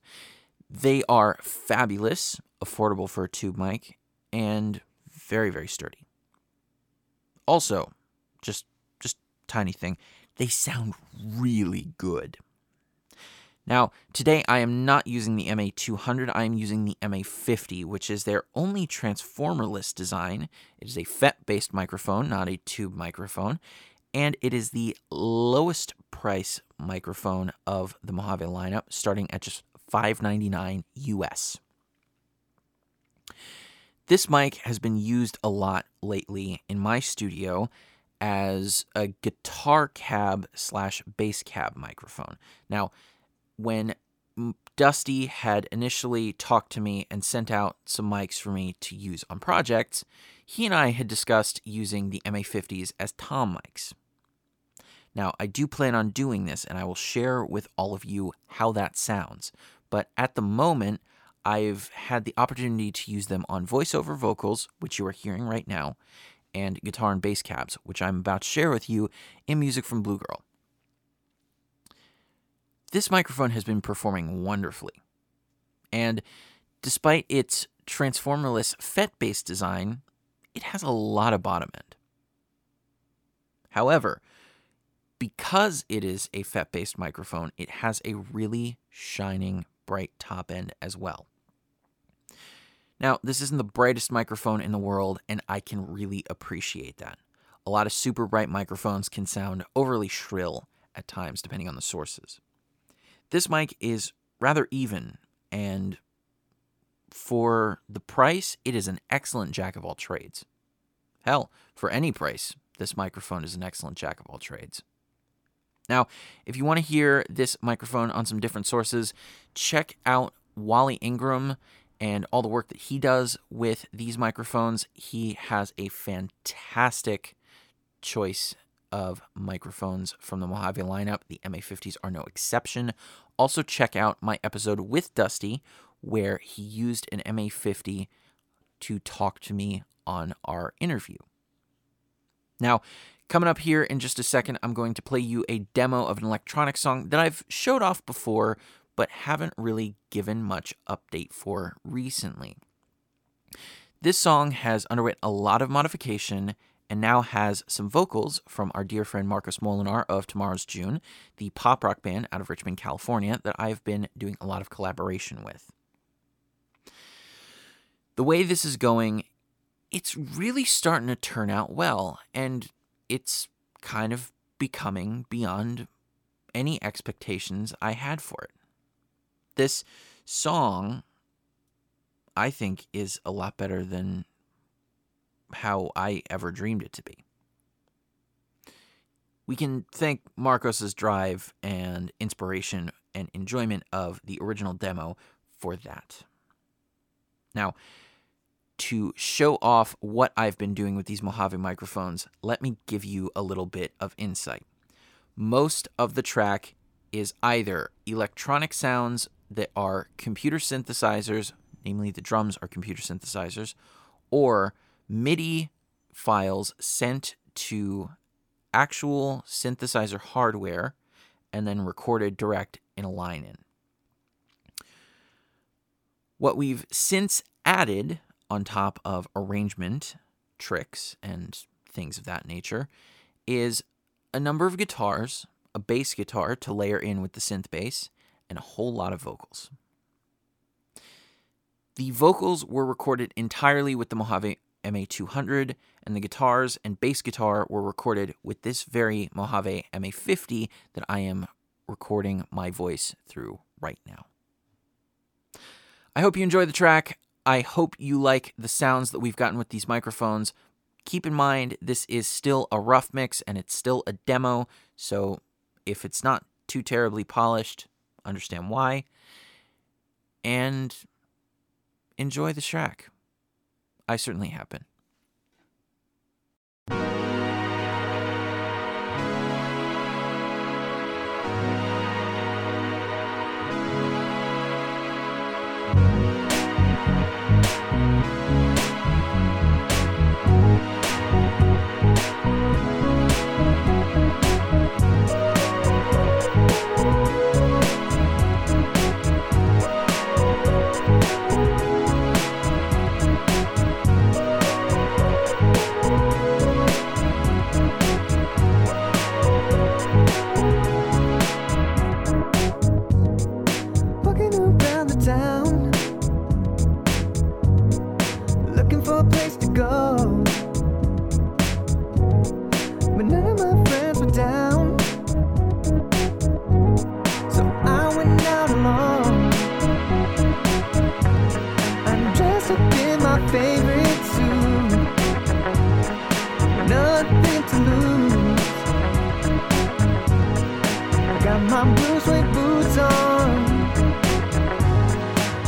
They are fabulous, affordable for a tube mic, and very, very sturdy. Also, just just tiny thing, they sound really good. Now, today I am not using the M A two hundred, I am using the M A fifty, which is their only transformerless design. It is a F E T-based microphone, not a tube microphone, and it is the lowest price microphone of the Mojave lineup, starting at just five ninety-nine U S. This mic has been used a lot lately in my studio as a guitar cab slash bass cab microphone. Now, when Dusty had initially talked to me and sent out some mics for me to use on projects, he and I had discussed using the M A fifties as tom mics. Now, I do plan on doing this, and I will share with all of you how that sounds. But at the moment, I've had the opportunity to use them on voiceover vocals, which you are hearing right now, and guitar and bass cabs, which I'm about to share with you in music from Blue Girl. This microphone has been performing wonderfully, and despite its transformerless F E T-based design, it has a lot of bottom end. However, because it is a F E T-based microphone, it has a really shining, bright top end as well. Now, this isn't the brightest microphone in the world, and I can really appreciate that. A lot of super bright microphones can sound overly shrill at times, depending on the sources. This mic is rather even, and for the price, it is an excellent jack of all trades. Hell, for any price, this microphone is an excellent jack of all trades. Now, if you want to hear this microphone on some different sources, check out Wally Ingram and all the work that he does with these microphones. He has a fantastic choice of microphones from the Mojave lineup. The M A fifties are no exception. Also, check out my episode with Dusty, where he used an M A fifty to talk to me on our interview. Now, coming up here in just a second, I'm going to play you a demo of an electronic song that I've showed off before, but haven't really given much update for recently. This song has underwent a lot of modification and now has some vocals from our dear friend Marcus Molinar of Tomorrow's June, the pop rock band out of Richmond, California, that I've been doing a lot of collaboration with. The way this is going, it's really starting to turn out well, and it's kind of becoming beyond any expectations I had for it. This song, I think, is a lot better than how I ever dreamed it to be. We can thank Marcos's drive and inspiration and enjoyment of the original demo for that. Now, to show off what I've been doing with these Mojave microphones, let me give you a little bit of insight. Most of the track is either electronic sounds that are computer synthesizers, namely the drums are computer synthesizers, or MIDI files sent to actual synthesizer hardware and then recorded direct in a line-in. What we've since added on top of arrangement tricks and things of that nature is a number of guitars, a bass guitar to layer in with the synth bass, and a whole lot of vocals. The vocals were recorded entirely with the Mojave M A two hundred, and the guitars and bass guitar were recorded with this very Mojave M A fifty that I am recording my voice through right now. I hope you enjoy the track. I hope you like the sounds that we've gotten with these microphones. Keep in mind, this is still a rough mix and it's still a demo, so if it's not too terribly polished, understand why. And enjoy the track. I certainly have been. got my blue suede boots on,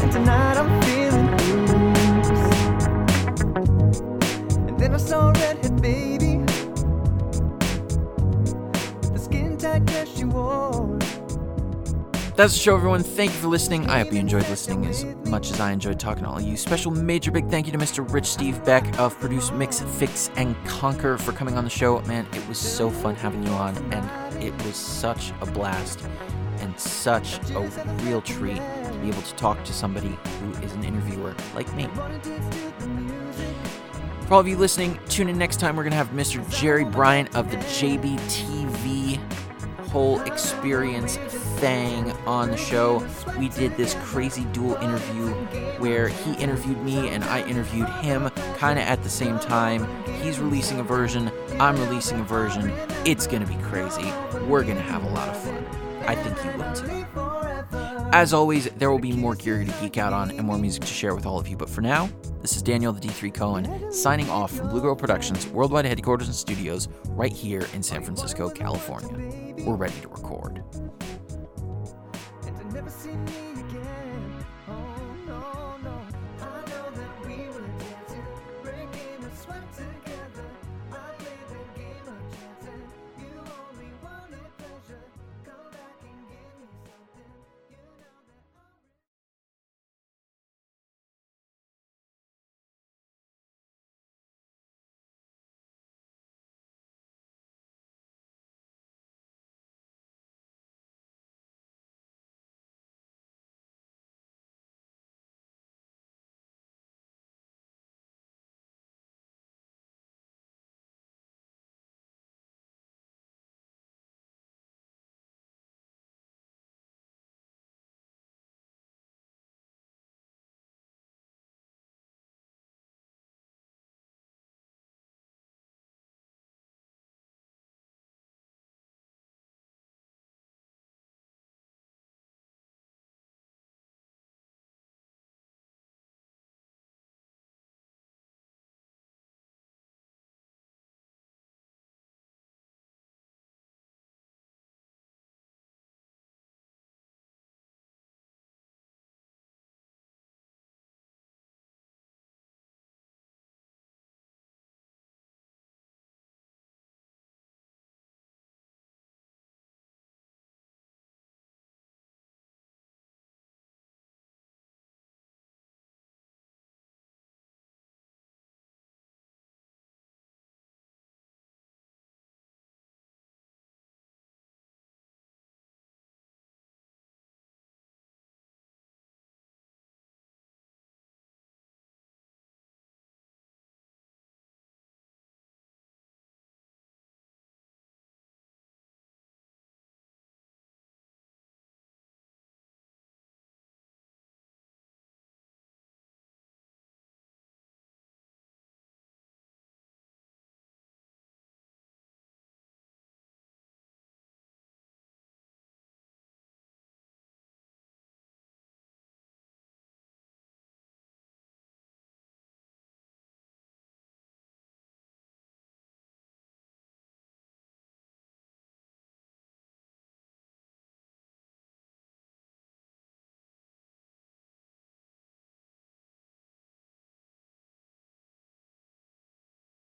and tonight I'm feeling blues. And then I saw a redhead baby with the skin tight dress she wore. That's the show, everyone. Thank you for listening. I hope you enjoyed listening as much as I enjoyed talking to all of you. Special major big thank you to Mister Rich Steve Beck of Produce Mix Fix and Conquer for coming on the show. Man, it was so fun having you on, and it was such a blast and such a real treat to be able to talk to somebody who is an interviewer like me. For all of you listening, tune in next time. We're going to have Mister Jerry Bryant of the J B T V whole experience thing on the show. We did this crazy dual interview where he interviewed me and I interviewed him kind of at the same time. He's releasing a version, I'm releasing a version. It's gonna be crazy. We're gonna have a lot of fun. I think you will too. As always, there will be more gear to geek out on and more music to share with all of you, but for now, this is Daniel the D three Cohen signing off from Blue Girl Productions worldwide headquarters and studios right here in San Francisco, California. We're ready to record.